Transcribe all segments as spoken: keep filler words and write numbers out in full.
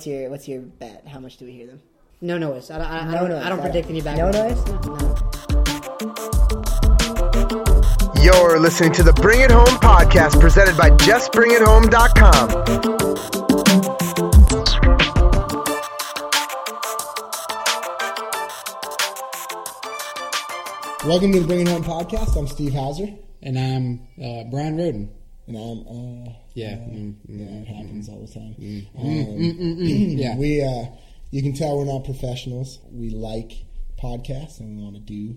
What's your What's your bet? How much do we hear them? No noise. I don't. I, no I don't. Noise. I don't predict any background. No noise. No. no. You're listening to the Bring It Home podcast, presented by just bring it home dot com. Welcome to the Bring It Home Podcast. I'm Steve Hauser. And I'm uh, Brian Roden. And I'm, uh... Yeah. Uh, mm, yeah, it happens mm, all the time. Mm, um, mm, mm, mm, yeah. We, uh, you can tell we're not professionals. We like podcasts and we want to do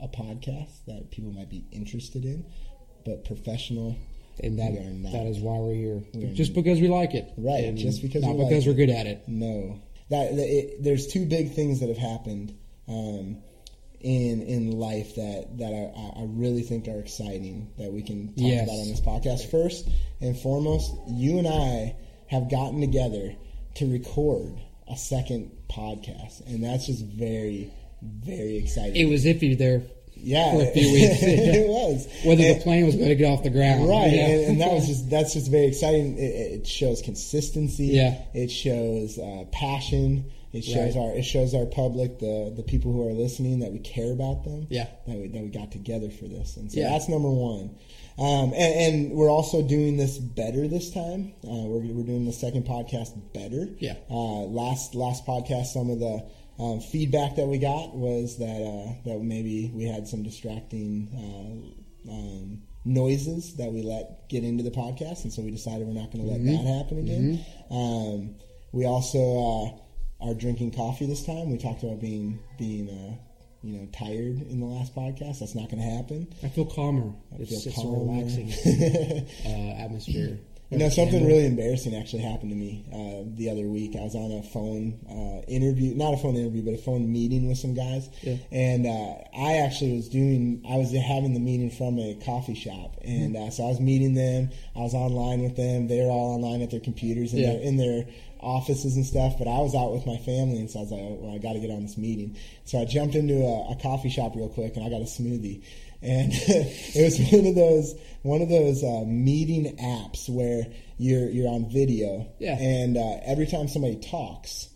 a podcast that people might be interested in. But professional, and that, we are not. That is why we're here. We're just because we like it. Right. And just because Not we because like we're good it. at it. No. That it, There's two big things that have happened. Um... in in life that, that I, I really think are exciting that we can talk yes. about on this podcast. First and foremost, you and I have gotten together to record a second podcast, and that's just very, very exciting. It was iffy there yeah, for a few weeks. It was. Whether and, the plane was going to get off the ground. Right, yeah. and, and that was just that's just very exciting. It, it shows consistency. Yeah. It shows uh, passion. It shows right. our it shows our public, the the people who are listening, that we care about them. Yeah. That we that we got together for this. And so yeah. that's number one. Um, and, and we're also doing this better this time. Uh, we're we're doing the second podcast better. Yeah. Uh, last last podcast, some of the um, feedback that we got was that uh, that maybe we had some distracting uh, um, noises that we let get into the podcast, and so we decided we're not going to let mm-hmm. that happen again. Mm-hmm. Um, we also. Uh, Are drinking coffee this time. We talked about being being uh, you know tired in the last podcast. That's not going to happen. I feel calmer. I feel it's calmer. It's a relaxing uh, atmosphere. You know, something really embarrassing actually happened to me uh, the other week. I was on a phone uh, interview, not a phone interview, but a phone meeting with some guys. Yeah. And uh, I actually was doing, I was having the meeting from a coffee shop. And uh, so I was meeting them. I was online with them. They were all online at their computers and yeah. they're in their offices and stuff, but I was out with my family, and so I was like, oh, well, I got to get on this meeting. So I jumped into a, a coffee shop real quick, and I got a smoothie. And it was one of those one of those uh, meeting apps where you're you're on video, yeah. and uh, every time somebody talks,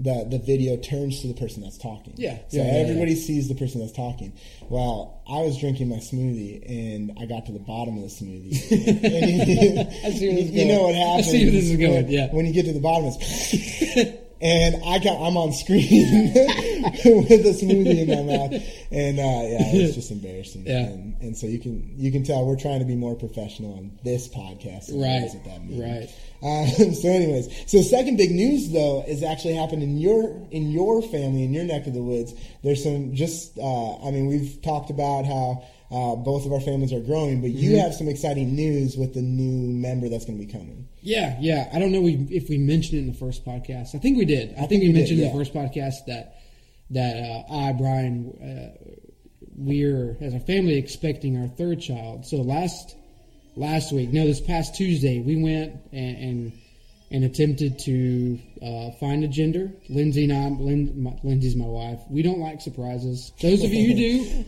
the the video turns to the person that's talking. Yeah. So yeah, everybody yeah, yeah. sees the person that's talking. Well, I was drinking my smoothie, and I got to the bottom of the smoothie. And, and you, I see where this is going. You know what happens. I see where this is going. When, yeah. when you get to the bottom, it's. And I got, I'm on screen with a smoothie in my mouth, and uh, yeah, it's just embarrassing. Yeah. And, and so you can you can tell we're trying to be more professional on this podcast, than right? At that meeting. Right. Um, so, anyways, so second big news though is actually happened in your in your family in your neck of the woods. There's some just uh, I mean we've talked about how. Uh, both of our families are growing, but you mm-hmm. have some exciting news with the new member that's going to be coming. Yeah, yeah. I don't know if we mentioned it in the first podcast. I think we did. I, I think, think we, we mentioned did, yeah. in the first podcast that that uh, I, Brian, uh, we're, as a family, expecting our third child. So last last week, no, this past Tuesday, we went and and, and attempted to uh, find a gender. Lindsay and I, Lin, my, Lindsay's my wife. We don't like surprises. Those of you who do,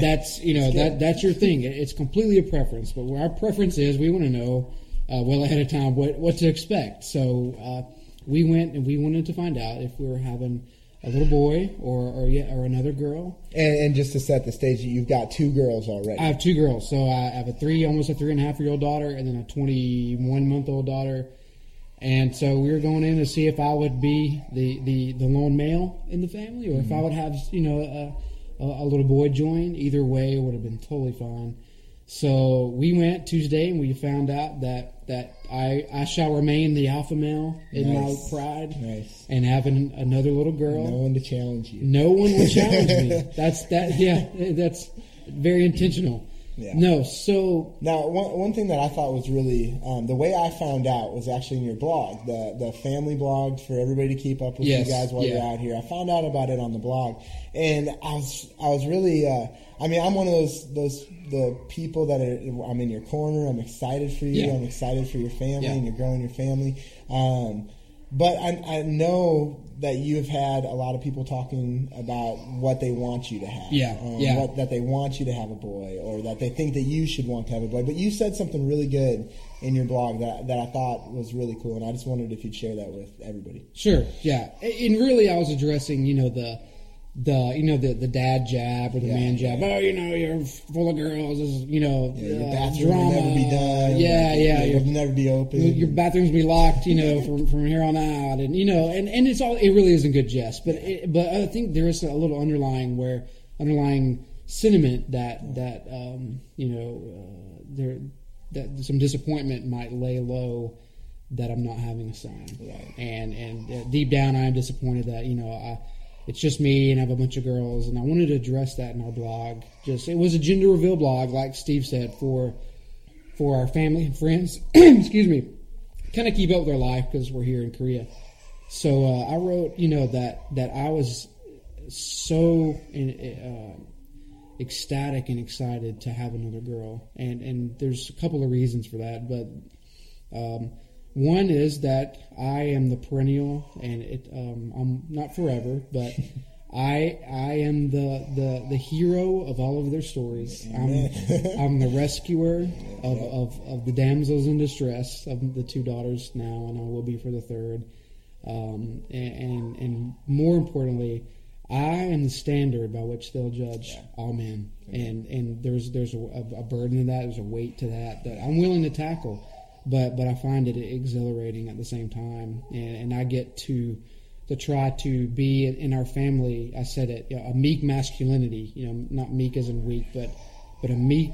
that's you know that that's your thing. It's completely a preference, but our preference is we want to know uh, well ahead of time what, what to expect. So uh, we went and we wanted to find out if we were having a little boy or or, yet, or another girl. And, and just to set the stage, you've got two girls already. I have two girls. So I have a three, almost a three and a half year old daughter, and then a twenty-one month old daughter. And so we were going in to see if I would be the, the, the lone male in the family, or if I would have you know a, a little boy join. Either way, it would have been totally fine. So we went Tuesday, and we found out that, that I I shall remain the alpha male in nice. my pride, nice. and have an, another little girl. No one to challenge you. No one will challenge me. That's that. Yeah, that's very intentional. Yeah. No, so... Now, one one thing that I thought was really... Um, the way I found out was actually in your blog, the the family blog for everybody to keep up with yes, you guys while yeah. you're out here. I found out about it on the blog, and I was I was really... Uh, I mean, I'm one of those those the people that are... I'm in your corner, I'm excited for you, yeah. I'm excited for your family, yeah. and you're growing your family. Um, But I, I know that you've had a lot of people talking about what they want you to have. Yeah, um, yeah. What, that they want you to have a boy, or that they think that you should want to have a boy. But you said something really good in your blog that that I thought was really cool, and I just wondered if you'd share that with everybody. Sure, yeah. And really I was addressing, you know, the the you know the, the dad jab or the yeah, man jab. Yeah. Oh, you know, you're full of girls, this is, you know, yeah, your uh, bathroom drama. Will never be done. Yeah, like, yeah. It'll never be open. Your bathroom's be locked, you know, from from here on out, and you know, and, and it's all it really isn't good jest, but it, but I think there is a little underlying where underlying sentiment that that um, you know uh, there that some disappointment might lay low that I'm not having a son, right. and and deep down I'm disappointed that you know I. It's just me, and I have a bunch of girls, and I wanted to address that in our blog. Just it was a gender reveal blog, like Steve said, for for our family and friends. Excuse me, kind of keep up with their life because we're here in Korea. So uh, I wrote, you know, that that I was so in, uh, ecstatic and excited to have another girl, and and there's a couple of reasons for that, but. Um, One is that I am the perennial, and it, um, I'm not forever, but I I am the, the, the hero of all of their stories. I'm, I'm the rescuer of, of, of the damsels in distress, of the two daughters now, and I will be for the third. Um, and, and and more importantly, I am the standard by which they'll judge yeah. all men. Yeah. And and there's there's a, a burden to that, there's a weight to that that I'm willing to tackle. But but I find it exhilarating at the same time, and, and I get to to try to be in our family. I said it, you know, a meek masculinity. You know, not meek as in weak, but but a meek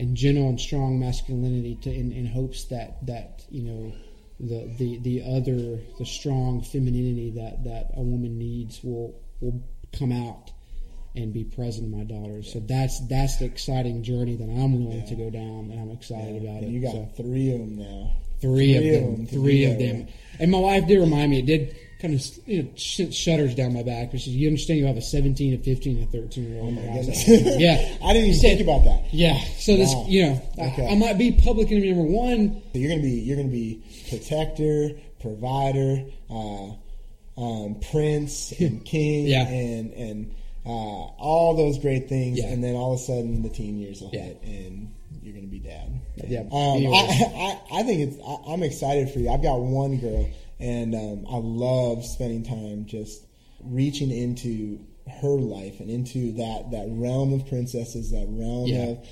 and gentle and strong masculinity. To in, in hopes that that you know the the the other the strong femininity that, that a woman needs will will come out and be present to my daughters. Yeah. So that's that's the exciting journey that I'm willing yeah. to go down, and I'm excited yeah. about and it. You got so, three of them now. Three, three of them. them three of them. Right. And my wife did remind me, it did kind of you know, sent shudders down my back. She said, you understand you have a seventeen, a fifteen, a thirteen-year-old. Oh my goodness. Yeah. I didn't even said, think about that. Yeah. So wow. this, you know, okay. I, I might be public enemy number one. So you're going to be you're going to be protector, provider, uh, um, prince, and king, yeah. and and... Uh, all those great things, yeah. and then all of a sudden the teen years will yeah. hit, and you're going to be dad. Yeah. Um, I, I, I think it's. I, I'm excited for you. I've got one girl, and um, I love spending time just reaching into her life and into that, that realm of princesses, that realm yeah. of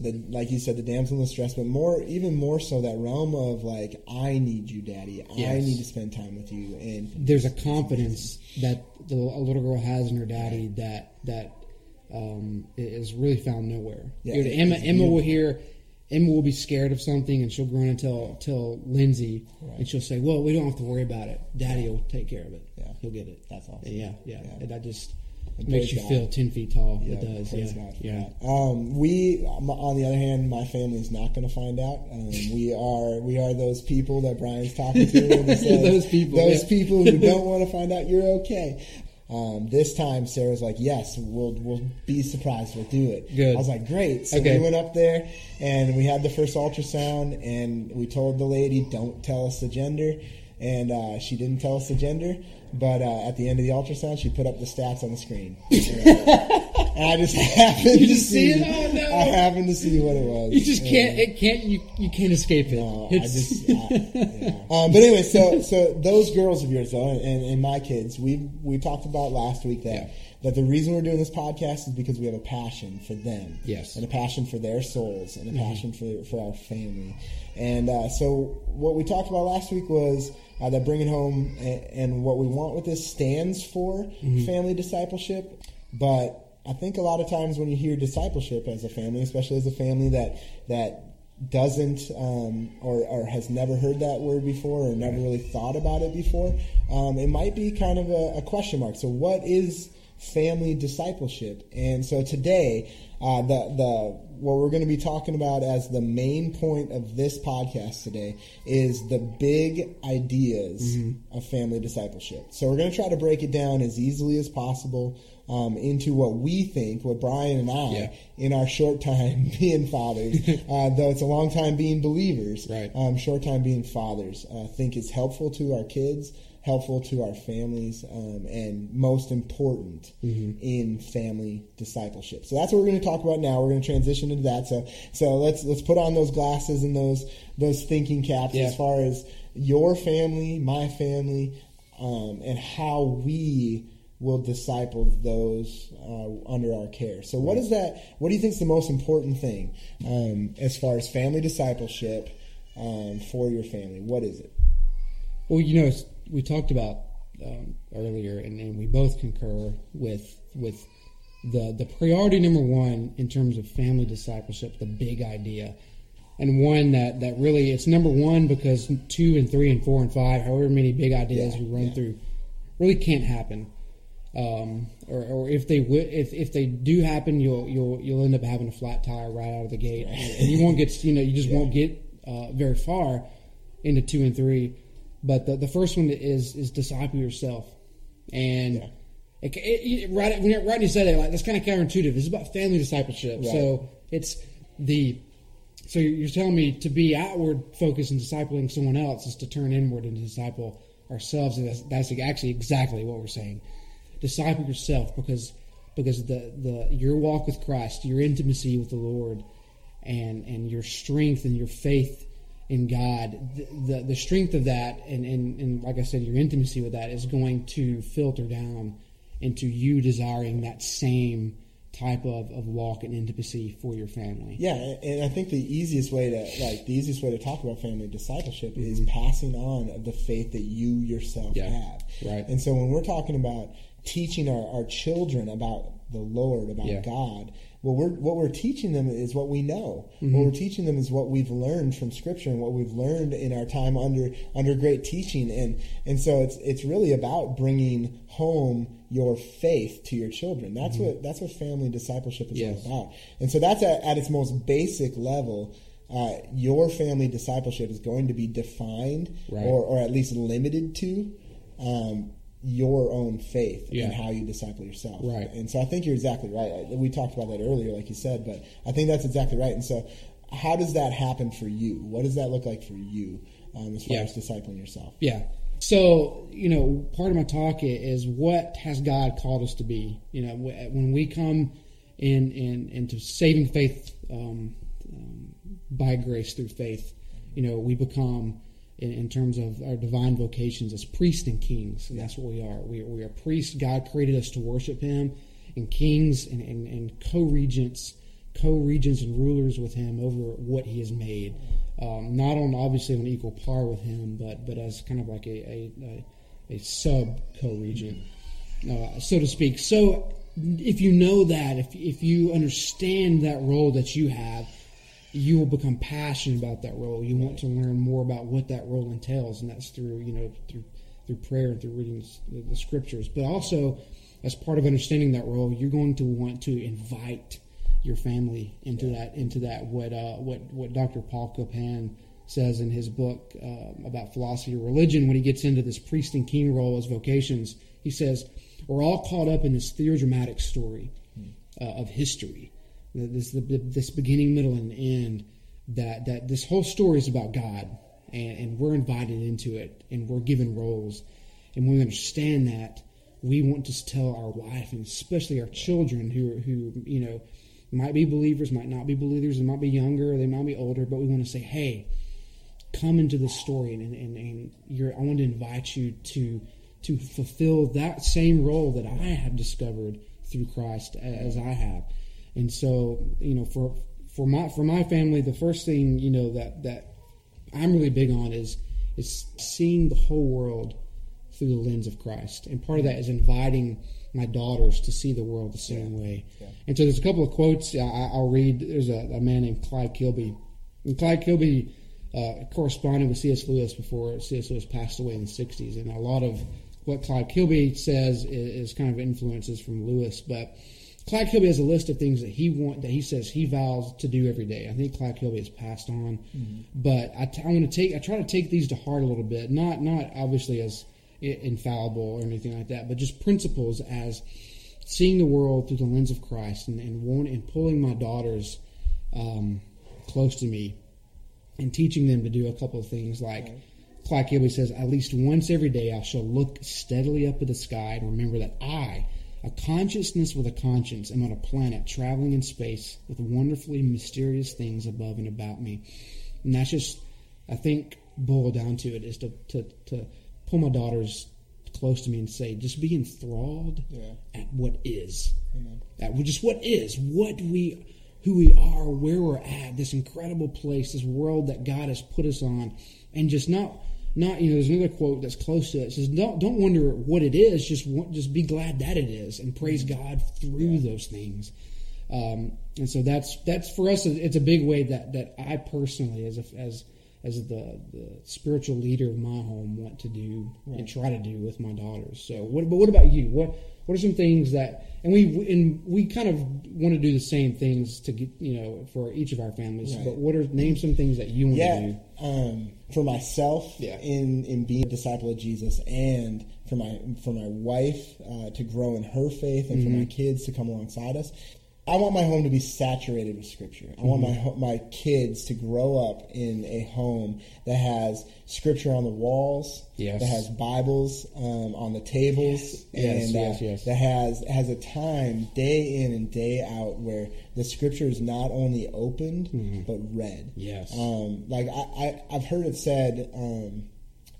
the, like you said, the damsel in distress, but more, even more so, that realm of like, I need you, Daddy. Yes. I need to spend time with you. And there's a confidence that the, a little girl has in her daddy that that um, is really found nowhere. Yeah, you know, Emma, Emma will hear, Emma will be scared of something, and she'll groan and tell tell Lindsay, right. and she'll say, "Well, we don't have to worry about it. Daddy yeah. will take care of it. Yeah. He'll get it." That's awesome. Yeah, yeah. yeah. And I just. It makes you God. feel ten feet tall. Yeah, it does. Yeah. yeah. Um, we, on the other hand, my family is not going to find out. Um, we are we are those people that Brian's talking to. Says, those people. Those yeah. people who don't want to find out. You're okay. Um, this time, Sarah's like, yes, we'll we'll be surprised. We'll do it. Good. I was like, great. So okay. we went up there, and we had the first ultrasound, and we told the lady, don't tell us the gender. And uh, she didn't tell us the gender, but uh, at the end of the ultrasound, she put up the stats on the screen. And I just happened you to just see. see it? Oh, no. I happened to see what it was. You just can't. And, it can't. You, you can't escape it. No, it's... I just. I, yeah. um, but anyway, so so those girls of yours though, and, and my kids, we we talked about last week that. Yeah. That the reason we're doing this podcast is because we have a passion for them. Yes. And a passion for their souls and a passion mm-hmm. for, for our family. And uh, so what we talked about last week was uh, that Bring It Home and, and what we want with this stands for mm-hmm. family discipleship. But I think a lot of times when you hear discipleship as a family, especially as a family that that doesn't um, or, or has never heard that word before or never really thought about it before, um, it might be kind of a, a question mark. So what is... Family Discipleship. And so today, uh, the the what we're going to be talking about as the main point of this podcast today is the big ideas mm-hmm. of family discipleship. So we're going to try to break it down as easily as possible um, into what we think, what Brian and I, yeah. in our short time being fathers, uh, though it's a long time being believers, right. um, short time being fathers, uh, think is helpful to our kids, helpful to our families, um, and most important mm-hmm. in family discipleship. So that's what we're going to talk about now. We're going to transition into that. So so let's let's put on those glasses and those those thinking caps yeah. as far as your family, my family, um, and how we will disciple those uh, under our care. So what is that? What do you think is the most important thing um, as far as family discipleship um, for your family? What is it? Well, you know, it's we talked about um, earlier, and, and we both concur with with the the priority number one in terms of family discipleship, the big idea, and one that, that really it's number one because two and three and four and five, however many big ideas yeah, we run yeah. through, really can't happen, um, or, or if they w- if if they do happen, you'll you'll you'll end up having a flat tire right out of the gate, right. and, and you won't get you know you just yeah. won't get uh, very far into two and three. But the, the first one is is disciple yourself, and yeah. it, it, right when it, right when you said it, like that's kind of counterintuitive. It's about family discipleship, right. so it's the so you're telling me to be outward focused and discipling someone else is to turn inward and disciple ourselves, and that's, that's actually exactly what we're saying. Disciple yourself because because the, the your walk with Christ, your intimacy with the Lord, and and your strength and your faith in God, the, the the strength of that, and, and, and like I said, your intimacy with that is going to filter down into you desiring that same type of, of walk and intimacy for your family. Yeah, and I think the easiest way to like the easiest way to talk about family discipleship mm-hmm. is passing on the faith that you yourself yeah, have. Right. And so when we're talking about teaching our, our children about the Lord, about yeah. God, Well, we're, what we're teaching them is what we know. Mm-hmm. What we're teaching them is what we've learned from Scripture and what we've learned in our time under under great teaching. And and so it's it's really about bringing home your faith to your children. That's mm-hmm. what that's what family discipleship is yes. all about. And so that's at, at its most basic level. Uh, your family discipleship is going to be defined right. or, or at least limited to um your own faith yeah. and how you disciple yourself. Right. And so I think you're exactly right. We talked about that earlier, like you said, but I think that's exactly right. And so how does that happen for you? What does that look like for you um, as far yeah. as discipling yourself? Yeah. So, you know, part of my talk is what has God called us to be? You know, when we come in, in into saving faith um, um, by grace through faith, you know, we become... in terms of our divine vocations as priests and kings. And that's what we are. We are, we are priests. God created us to worship him, and kings and, and, and co-regents, co-regents and rulers with him over what he has made. Um, not on obviously on equal par with him, but but as kind of like a, a, a, a sub-co-regent, uh, so to speak. So if you know that, if if you understand that role that you have, you will become passionate about that role. You right. want to learn more about what that role entails, and that's through, you know, through through prayer and through reading the, the scriptures. But also, as part of understanding that role, you're going to want to invite your family into yeah. that into that what uh, what what Doctor Paul Copan says in his book uh, about philosophy of religion. When he gets into this priest and king role as vocations, he says we're all caught up in this theodramatic story uh, of history. This this beginning, middle, and end, that, that this whole story is about God, and, and we're invited into it, and we're given roles. And when we understand that, we want to tell our wife, and especially our children who, who you know, might be believers, might not be believers, they might be younger, they might be older, but we want to say, hey, come into this story, and, and, and you're, I want to invite you to to fulfill that same role that I have discovered through Christ as I have. And so, you know, for for my for my family, the first thing, you know, that, that I'm really big on is is seeing the whole world through the lens of Christ. And part of that is inviting my daughters to see the world the same yeah. way. Yeah. And so there's a couple of quotes I, I'll read. There's a, a man named Clyde Kilby. And Clyde Kilby uh, corresponded with C S Lewis before C S Lewis passed away in the sixties. And a lot of what Clyde Kilby says is, is kind of influences from Lewis, but Clyde Kilby has a list of things that he want that he says he vows to do every day. I think Clyde Kilby has passed on, mm-hmm. but I, t- I want to take I try to take these to heart a little bit. Not not obviously as infallible or anything like that, but just principles as seeing the world through the lens of Christ and and, want, and pulling my daughters um, close to me and teaching them to do a couple of things like. Right. Clyde Kilby says, at least once every day I shall look steadily up at the sky and remember that I, a consciousness with a conscience, am on a planet traveling in space with wonderfully mysterious things above and about me. And that's just, I think, boiled down to it, is to, to, to pull my daughters close to me and say, just be enthralled yeah. at what is. Amen. At just what is, what we, who we are, where we're at, this incredible place, this world that God has put us on, and just not... Not, you know, there's another quote that's close to it. It says, don't, don't wonder what it is, just just be glad that it is and praise God through yeah. those things. Um, and so that's that's for us, it's a big way that, that I personally, as a, as as the, the spiritual leader of my home, want to do right. and try to do with my daughters. So, what, but what about you? What what are some things that, and we and we kind of want to do the same things to get, you know, for each of our families. Right. But what are name some things that you want yeah. to do? Um, for myself, yeah. in in being a disciple of Jesus, and for my for my wife uh, to grow in her faith, and mm-hmm. for my kids to come alongside us. I want my home to be saturated with Scripture. I mm-hmm. want my my kids to grow up in a home that has Scripture on the walls, yes. that has Bibles um, on the tables, yes. and yes, that, yes, yes. that has has a time day in and day out where the Scripture is not only opened mm-hmm. but read. Yes, um, like I, I I've heard it said um,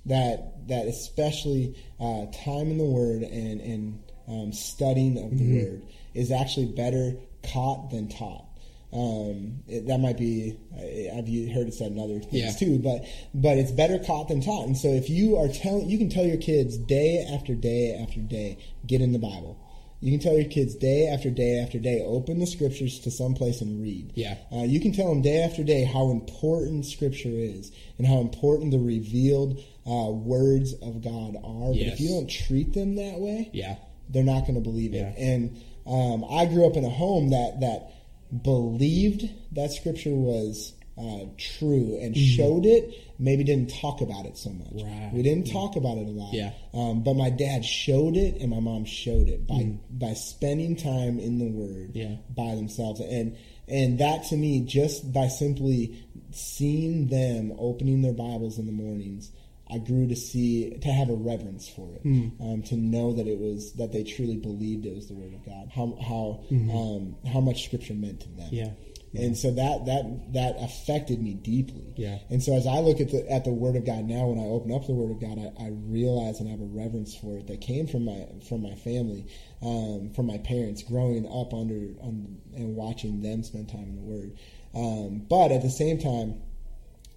that that especially uh, time in the Word and and um, studying of the mm-hmm. Word is actually better caught than taught. Um, it, that might be, I've heard it said in other things yeah. too, but but it's better caught than taught. And so if you are telling, you can tell your kids day after day after day, get in the Bible. You can tell your kids day after day after day, open the Scriptures to someplace and read. Yeah. Uh, you can tell them day after day how important Scripture is and how important the revealed uh, words of God are. Yes. But if you don't treat them that way, yeah. they're not going to believe yeah. it. And Um, I grew up in a home that, that believed that Scripture was uh, true and mm-hmm. showed it, maybe didn't talk about it so much. Right. We didn't yeah. talk about it a lot. Yeah. Um, but my dad showed it and my mom showed it by mm. by spending time in the Word yeah. by themselves. And and that to me, just by simply seeing them opening their Bibles in the mornings, I grew to see, to have a reverence for it, mm. um, to know that it was, that they truly believed it was the Word of God, how how mm-hmm. um, how much Scripture meant to them. Yeah. Yeah. And so that, that that affected me deeply. Yeah. And so as I look at the at the Word of God now, when I open up the Word of God, I, I realize and I have a reverence for it that came from my from my family, um, from my parents growing up under um, and watching them spend time in the Word. Um, but at the same time,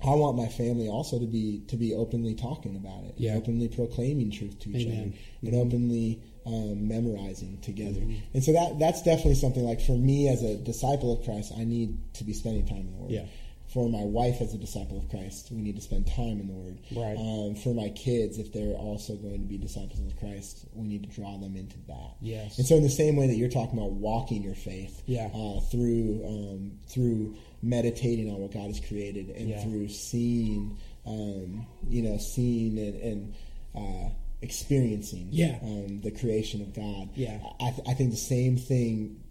I want my family also to be to be openly talking about it, yeah. openly proclaiming truth to each Amen. Other, and mm-hmm. openly um, memorizing together. Mm-hmm. And so that that's definitely something. Like for me as a disciple of Christ, I need to be spending time in the Word. Yeah. For my wife as a disciple of Christ, we need to spend time in the Word. Right. Um, for my kids, if they're also going to be disciples of Christ, we need to draw them into that. Yes. And so in the same way that you're talking about walking your faith yeah. uh, through um, through meditating on what God has created and yeah. through seeing, um, you know, seeing and, and uh, experiencing yeah. um, the creation of God. Yeah. I, th- I think the same thing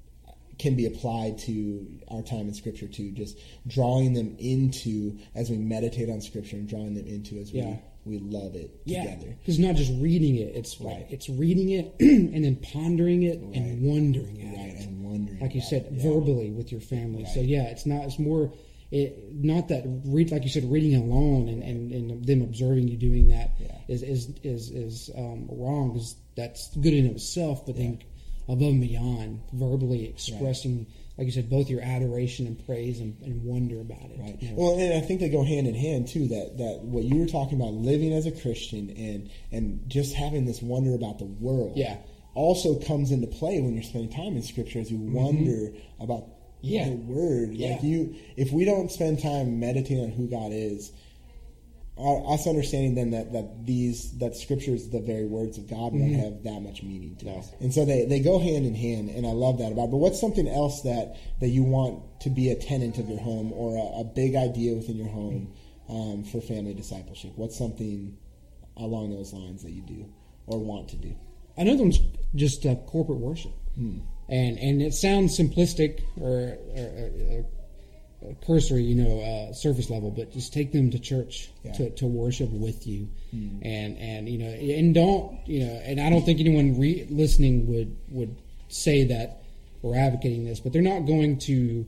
can be applied to our time in Scripture too, just drawing them into, as we meditate on Scripture, and drawing them into as we yeah. we love it yeah. together. Because not just reading it, it's right. like it's reading it and then pondering it right. and wondering at right. it. And wondering like you said, it. verbally yeah. with your family. Right. So yeah, it's not it's more it not that read like you said, reading alone and, right. and, and them observing you doing that yeah. is is is, is um, wrong, because that's good in itself, but yeah. then above and beyond, verbally expressing, right. like you said, both your adoration and praise and, and wonder about it. Right. You know? Well, and I think they go hand in hand too. That, that what you were talking about, living as a Christian and and just having this wonder about the world, yeah. also comes into play when you're spending time in Scripture, as you mm-hmm. wonder about yeah. the Word. Yeah. Like you, if we don't spend time meditating on who God is, us understanding then that, that these that Scripture is the very words of God won't mm-hmm. have that much meaning to no. us. And so they, they go hand in hand, and I love that about it. But what's something else that, that you want to be a tenant of your home or a, a big idea within your home um, for family discipleship? What's something along those lines that you do or want to do? Another one's just uh, corporate worship. Hmm. And and it sounds simplistic or, or, or cursory, you know, uh, surface level, but just take them to church yeah. to, to worship with you, mm. and and you know, and don't you know, and I don't think anyone re- listening would would say that we're advocating this, but they're not going to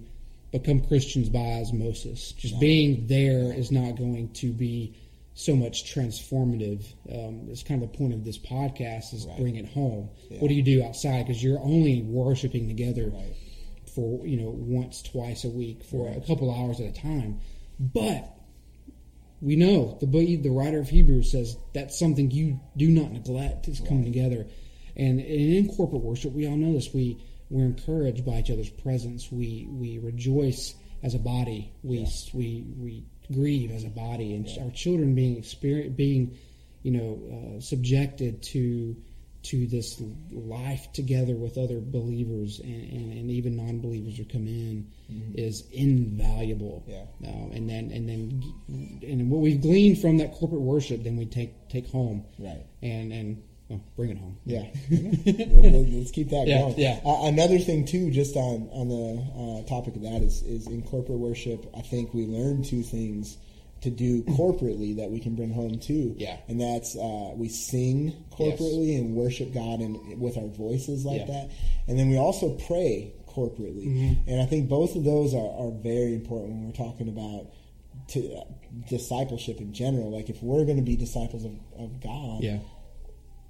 become Christians by osmosis. Just no. being there is not going to be so much transformative. Um, it's kind of the point of this podcast is right. bring it home. Yeah. What do you do outside? Because you're only worshiping together right. for, you know, once, twice a week for right. a couple hours at a time. But we know the the writer of Hebrews says that's something you do not neglect is coming right. together. And, and in corporate worship, we all know this. We, we're encouraged by each other's presence. We we rejoice as a body. We yeah. we we... grieve as a body, and yeah. our children being experience, being, you know, uh, subjected to to this life together with other believers and, and, and even non-believers who come in mm-hmm. is invaluable. Yeah. Um, and then and then and what we've gleaned from that corporate worship, then we take take home. Right. And and well, bring it home. Yeah. Let's keep that yeah, going. Yeah. Uh, another thing too, just on on the uh, topic of that is is in corporate worship, I think we learn two things to do corporately that we can bring home too. Yeah. And that's uh, we sing corporately yes. and worship God and with our voices like yeah. that, and then we also pray corporately. Mm-hmm. And I think both of those are, are very important when we're talking about to, uh, discipleship in general. Like if we're going to be disciples of, of God. Yeah.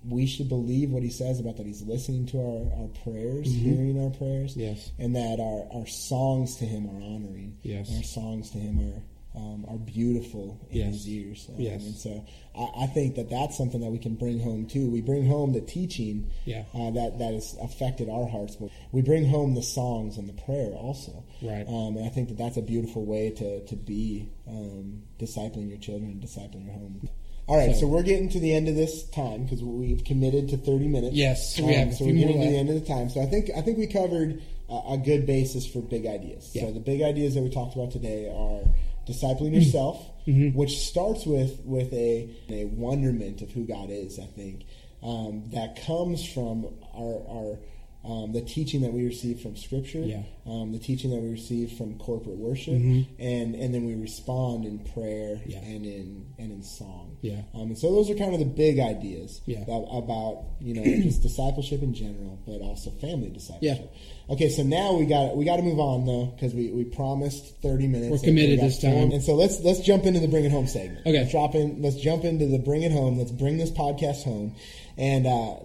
We should believe what he says about that. He's listening to our, our prayers, mm-hmm. hearing our prayers, yes. and that our, our songs to him are honoring. Yes. Our songs to him are um, are beautiful in yes. his ears. Um, yes. And so I, I think that that's something that we can bring home too. We bring home the teaching yeah. uh, that, that has affected our hearts, but we bring home the songs and the prayer also. Right. Um, and I think that that's a beautiful way to, to be um, discipling your children and discipling your home. All right, so, so we're getting to the end of this time because we've committed to thirty minutes. Yes, um, we have. So we're getting to the end of the time. So I think I think we covered uh, a good basis for big ideas. Yeah. So the big ideas that we talked about today are discipling yourself, mm-hmm. which starts with with a a wonderment of who God is. I think um, that comes from our our. Um, the teaching that we receive from Scripture, yeah. um, the teaching that we receive from corporate worship, mm-hmm. and, and then we respond in prayer yeah. and in and in song. Yeah. Um, and so those are kind of the big ideas yeah. about, about you know just discipleship in general, but also family discipleship. Yeah. Okay, so now we got we got to move on though because we, we promised thirty minutes. We're committed we this time, and so let's let's jump into the Bring It Home segment. Okay, let's drop in. Let's jump into the Bring It Home. Let's bring this podcast home, and. Uh,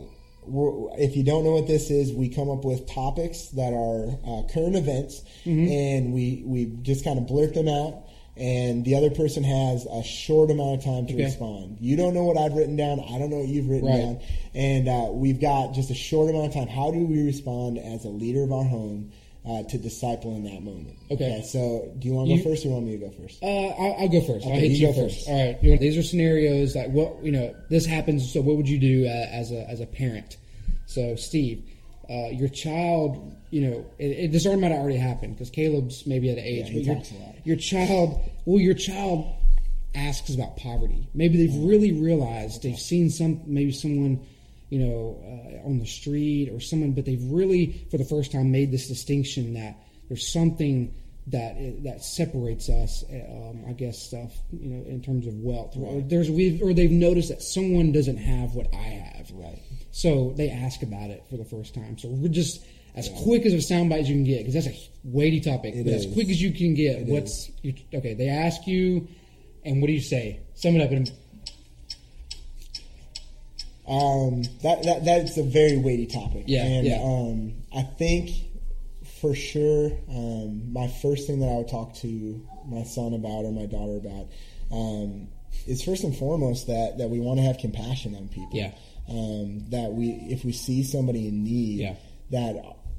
We're, if you don't know what this is, we come up with topics that are uh, current events, mm-hmm. and we, we just kind of blurt them out, and the other person has a short amount of time to okay. respond. You don't know what I've written down. I don't know what you've written right. down. And uh, we've got just a short amount of time. How do we respond as a leader of our home uh, to disciple in that moment? Okay. okay so do you want to go you, first or you want me to go first? Uh, I'll, I'll go first. Okay, I'll hit you, you first. first. All right. These are scenarios like what, you know, this happens, so what would you do uh, as a as a parent? So, Steve, uh, your child, you know, it, it, this might have already happened because Caleb's maybe at an age. Yeah, he but talks your, a lot. Your child, well, your child asks about poverty. Maybe they've mm-hmm. really realized they've seen some, maybe someone, you know, uh, on the street or someone, but they've really, for the first time, made this distinction that there's something that that separates us. Um, I guess stuff, you know, in terms of wealth, right. or there's we've or they've noticed that someone doesn't have what I have, right. So they ask about it for the first time. So we're just as yeah. quick as a soundbite as you can get, because that's a weighty topic. It but is. As quick as you can get, it what's your, okay? They ask you, and what do you say? Sum it up. And, um, that that that's a very weighty topic. Yeah, and yeah. Um, I think for sure, um, my first thing that I would talk to my son about or my daughter about um, is first and foremost that that we want to have compassion on people. Yeah. Um, that we, if we see somebody in need, yeah. that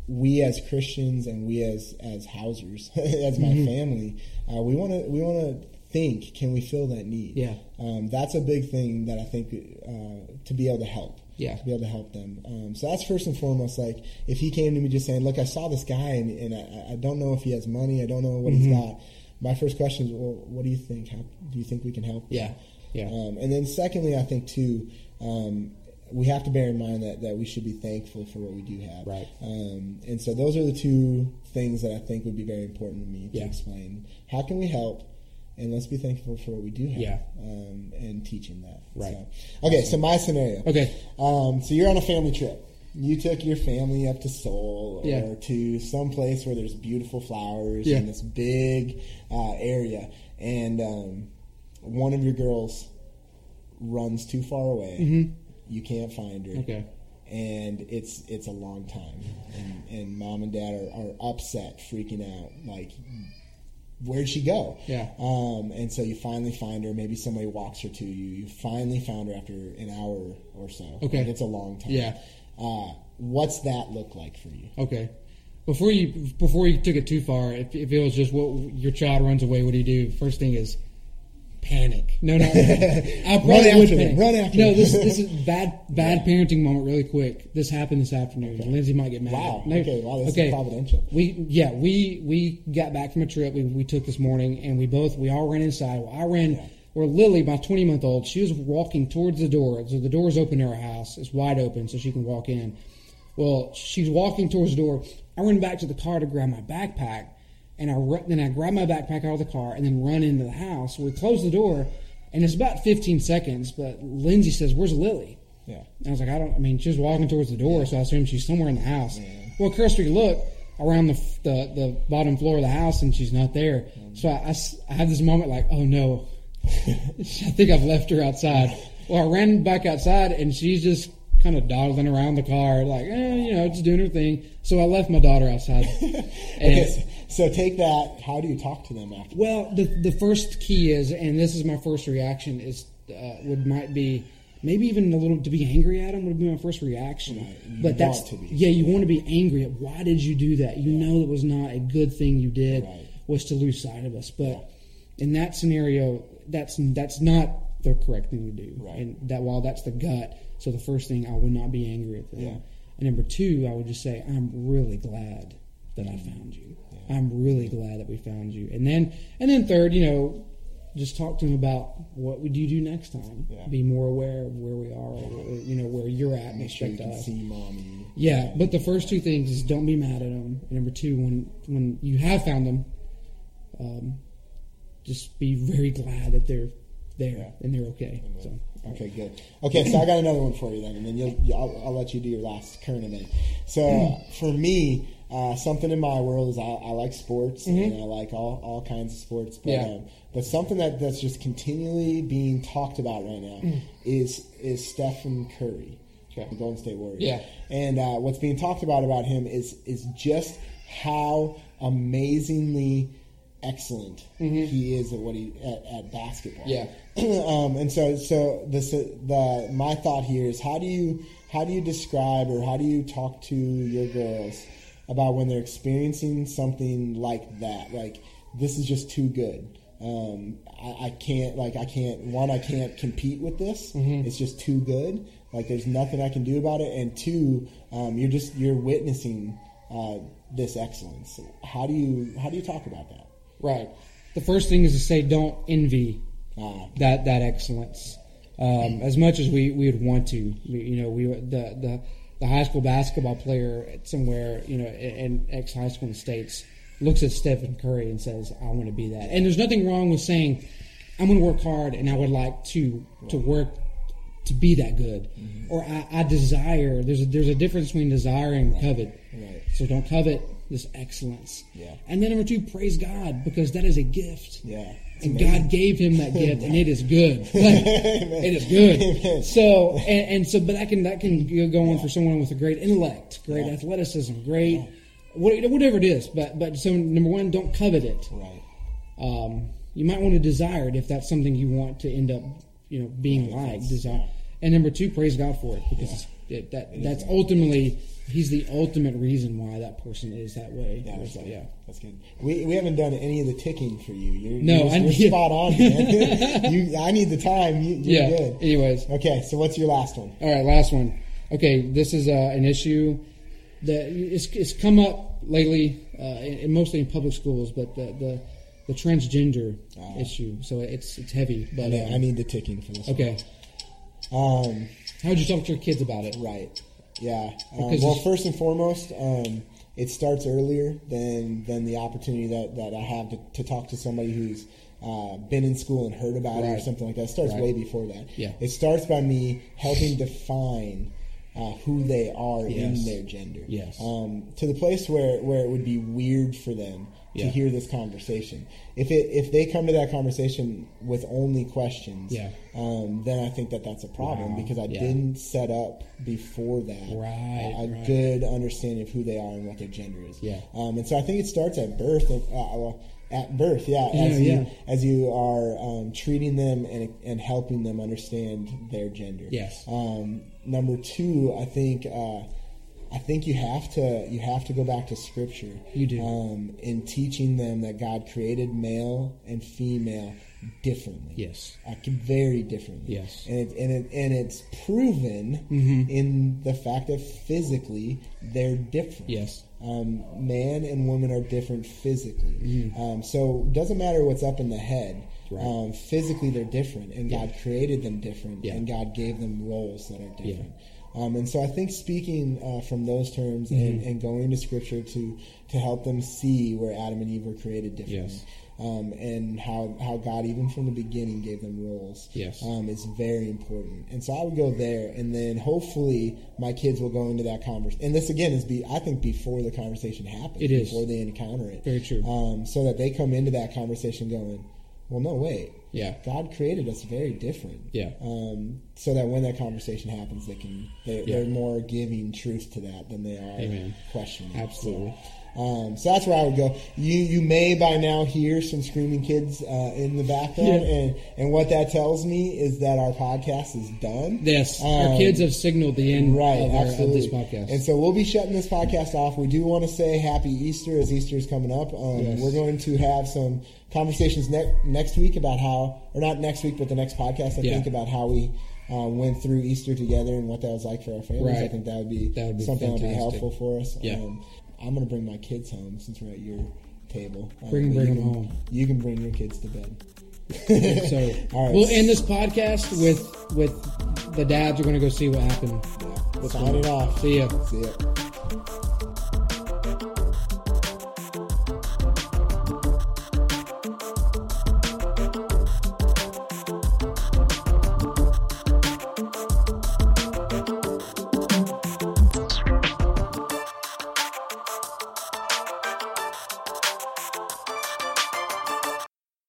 we as Christians and we as as Hausers, as my mm-hmm. family, uh, we want to we want to think, can we fill that need? Yeah. Um, that's a big thing that I think uh, to be able to help. Yeah. To be able to help them. Um, so that's first and foremost. Like, if he came to me just saying, look, I saw this guy and, and I, I don't know if he has money. I don't know what mm-hmm. he's got. My first question is, well, what do you think? How, do you think we can help? Yeah. Yeah. Um, and then secondly, I think, too, um, we have to bear in mind that, that we should be thankful for what we do have. Right. Um, and so those are the two things that I think would be very important to me to yeah. explain. How can we help? And let's be thankful for what we do have. Yeah. Um, and teaching that. Right. So, okay, so my scenario. Okay. Um, so you're on a family trip. You took your family up to Seoul or yeah. to some place where there's beautiful flowers yeah. in this big uh, area. And um, one of your girls runs too far away. Mm-hmm. You can't find her. Okay. And it's it's a long time. And, and mom and dad are, are upset, freaking out, like, where'd she go? Yeah. Um, and so you finally find her. Maybe somebody walks her to you. You finally found her after an hour or so. Okay. Like, it's a long time. Yeah. Uh, what's that look like for you? Okay. Before you before you took it too far, if, if it was just what your child runs away, what do you do? First thing is, panic. No, no. I probably Run would panic. Run after no, this, this is bad bad yeah. parenting moment really quick. This happened this afternoon. Okay. Lindsay might get mad. Wow. No, okay, wow, this okay. is providential. We, yeah, we we got back from a trip we, we took this morning, and we both, we all ran inside. Well, I ran, yeah. or Lily, my twenty-month-old, she was walking towards the door. So the door's open to our house. It's wide open so she can walk in. Well, she's walking towards the door. I ran back to the car to grab my backpack. And I, then I grab my backpack out of the car and then run into the house. We close the door, and it's about fifteen seconds, but Lindsay says, where's Lily? Yeah. And I was like, I don't, I mean, she was walking towards the door, yeah. so I assume she's somewhere in the house. Yeah. Well, of course, we look around the, the the bottom floor of the house, and she's not there. Mm-hmm. So I, I, I had this moment like, oh, no. I think I've left her outside. Well, I ran back outside, and she's just kind of dawdling around the car, like, eh, you know, just doing her thing. So I left my daughter outside. Okay. So take that. How do you talk to them after? Well, the the first key is, and this is my first reaction, is uh, would might be maybe even a little to be angry at them would be my first reaction. Right. You but that's to be. yeah, you yeah. want to be angry at why did you do that? You yeah. know that was not a good thing you did right. was to lose sight of us. But yeah. in that scenario, that's that's not the correct thing to do. Right. And that while that's the gut, so the first thing I would not be angry at them. Yeah. And number two, I would just say I'm really glad that mm. I found you. I'm really glad that we found you. And then and then third, you know, just talk to them about what would you do next time. Yeah. Be more aware of where we are, or, or, you know, where you're at. Make sure you can see mommy. Yeah, yeah, but the first two things is don't be mad at them. And number two, when, when you have found them, um, just be very glad that they're there yeah. and they're okay. Amen. So. Okay, good. Okay, so I got another one for you then, and then you'll, you'll, I'll, I'll let you do your last current event. So uh, for me, uh, something in my world is I, I like sports, mm-hmm. and I like all, all kinds of sports. But, yeah. um, but something that, that's just continually being talked about right now mm. is is Stephen Curry, okay. the Golden State Warriors. Yeah. And uh, what's being talked about about him is is just how amazingly excellent mm-hmm. he is at what he at, at basketball. Yeah. um, and so, so this the my thought here is how do you how do you describe or how do you talk to your girls about when they're experiencing something like that? Like, this is just too good. Um, I, I can't like I can't one I can't compete with this. Mm-hmm. It's just too good. Like, there's nothing I can do about it. And two, um, you're just you're witnessing uh, this excellence. How do you how do you talk about that? Right. The first thing is to say don't envy ah. that that excellence um, as much as we, we would want to. We, you know, we the, the the high school basketball player at somewhere, you know, in, in ex high school in the States looks at Stephen Curry and says, "I want to be that." And there's nothing wrong with saying, "I'm going to work hard, and I would like to to work to be that good," mm-hmm. or I, I desire. There's a, there's a difference between desire and right. covet. Right. So don't covet this excellence. Yeah. And then number two, praise God, because that is a gift. Yeah. And amazing. God gave him that gift, and it is good. Like, it is good. Amen. So and, and so, but that can that can go on yeah. for someone with a great intellect, great yeah. athleticism, great yeah. whatever it is. But but so number one, don't covet it. Right. Um, you might want to desire it if that's something you want to end up, you know, being right. like. Desire. Yeah. And number two, praise God for it because. Yeah. it, that that's ultimately he's the ultimate reason why that person is that way. Yeah, that's, like, yeah. that's good. We we haven't done any of the ticking for you. You're, no, you're, I, you're yeah. spot on, man. you, I need the time. You, you're yeah. good. Anyways, okay. So what's your last one? All right, last one. Okay, this is uh, an issue that it's, it's come up lately, uh, in, mostly in public schools, but the the, the transgender uh, issue. So it's it's heavy. But yeah, um, I need the ticking for this. Okay. One. Um, how would you talk to your kids about it? Right. Yeah. Um, well, first and foremost, um, it starts earlier than than the opportunity that, that I have to, to talk to somebody who's uh, been in school and heard about right. it or something like that. It starts right. way before that. Yeah. It starts by me helping define uh, who they are yes. in their gender. Yes. Um, to the place where, where it would be weird for them yeah. to hear this conversation. If it if they come to that conversation with only questions, yeah. um, then I think that that's a problem wow. because I yeah. didn't set up before that right, uh, a right. good understanding of who they are and what their gender is. Yeah. Um, and so I think it starts at birth. Of, uh, well, at birth, yeah, yeah, as, yeah. You, as you are um, treating them and and helping them understand their gender. Yes. Um, number two, I think. Uh, I think you have to you have to go back to Scripture. You do. Um, in teaching them that God created male and female differently. Yes. Uh, very differently. Yes. And it, and it, and it's proven mm-hmm. in the fact that physically they're different. Yes. Um, man and woman are different physically. Mm-hmm. Um, so it doesn't matter what's up in the head. Right. Um, physically they're different, and God yeah. created them different, yeah. and God gave them roles that are different. Yeah. Um, and so I think speaking uh, from those terms mm-hmm. and, and going to Scripture to to help them see where Adam and Eve were created differently yes. um, and how, how God, even from the beginning, gave them roles yes. um, is very important. And so I would go there, and then hopefully my kids will go into that conversation. And this, again, is be I think before the conversation happens, it is. Before they encounter it. Very true. Um, so that they come into that conversation going, well, no, wait. Yeah, God created us very different. Yeah, um, so that when that conversation happens, they can they, yeah. they're more giving truth to that than they are Amen. questioning. Absolutely. So, um, so that's where I would go. You you may by now hear some screaming kids uh, in the background, yeah. and and what that tells me is that our podcast is done. Yes, um, our kids have signaled the end right, of, our, of this podcast, and so we'll be shutting this podcast off. We do want to say Happy Easter as Easter is coming up. Um, yes. We're going to have some conversations ne- next week about how, or not next week, but the next podcast, I yeah. think, about how we uh, went through Easter together and what that was like for our families. Right. I think that would be, that would be something fantastic. That would be helpful for us. Yeah. Um, I'm going to bring my kids home since we're at your table. Um, bring bring can, them home. You can bring your kids to bed. So all right. We'll end this podcast with with the dads are going to go see what happened. Yeah. Sign it off. See ya. See ya.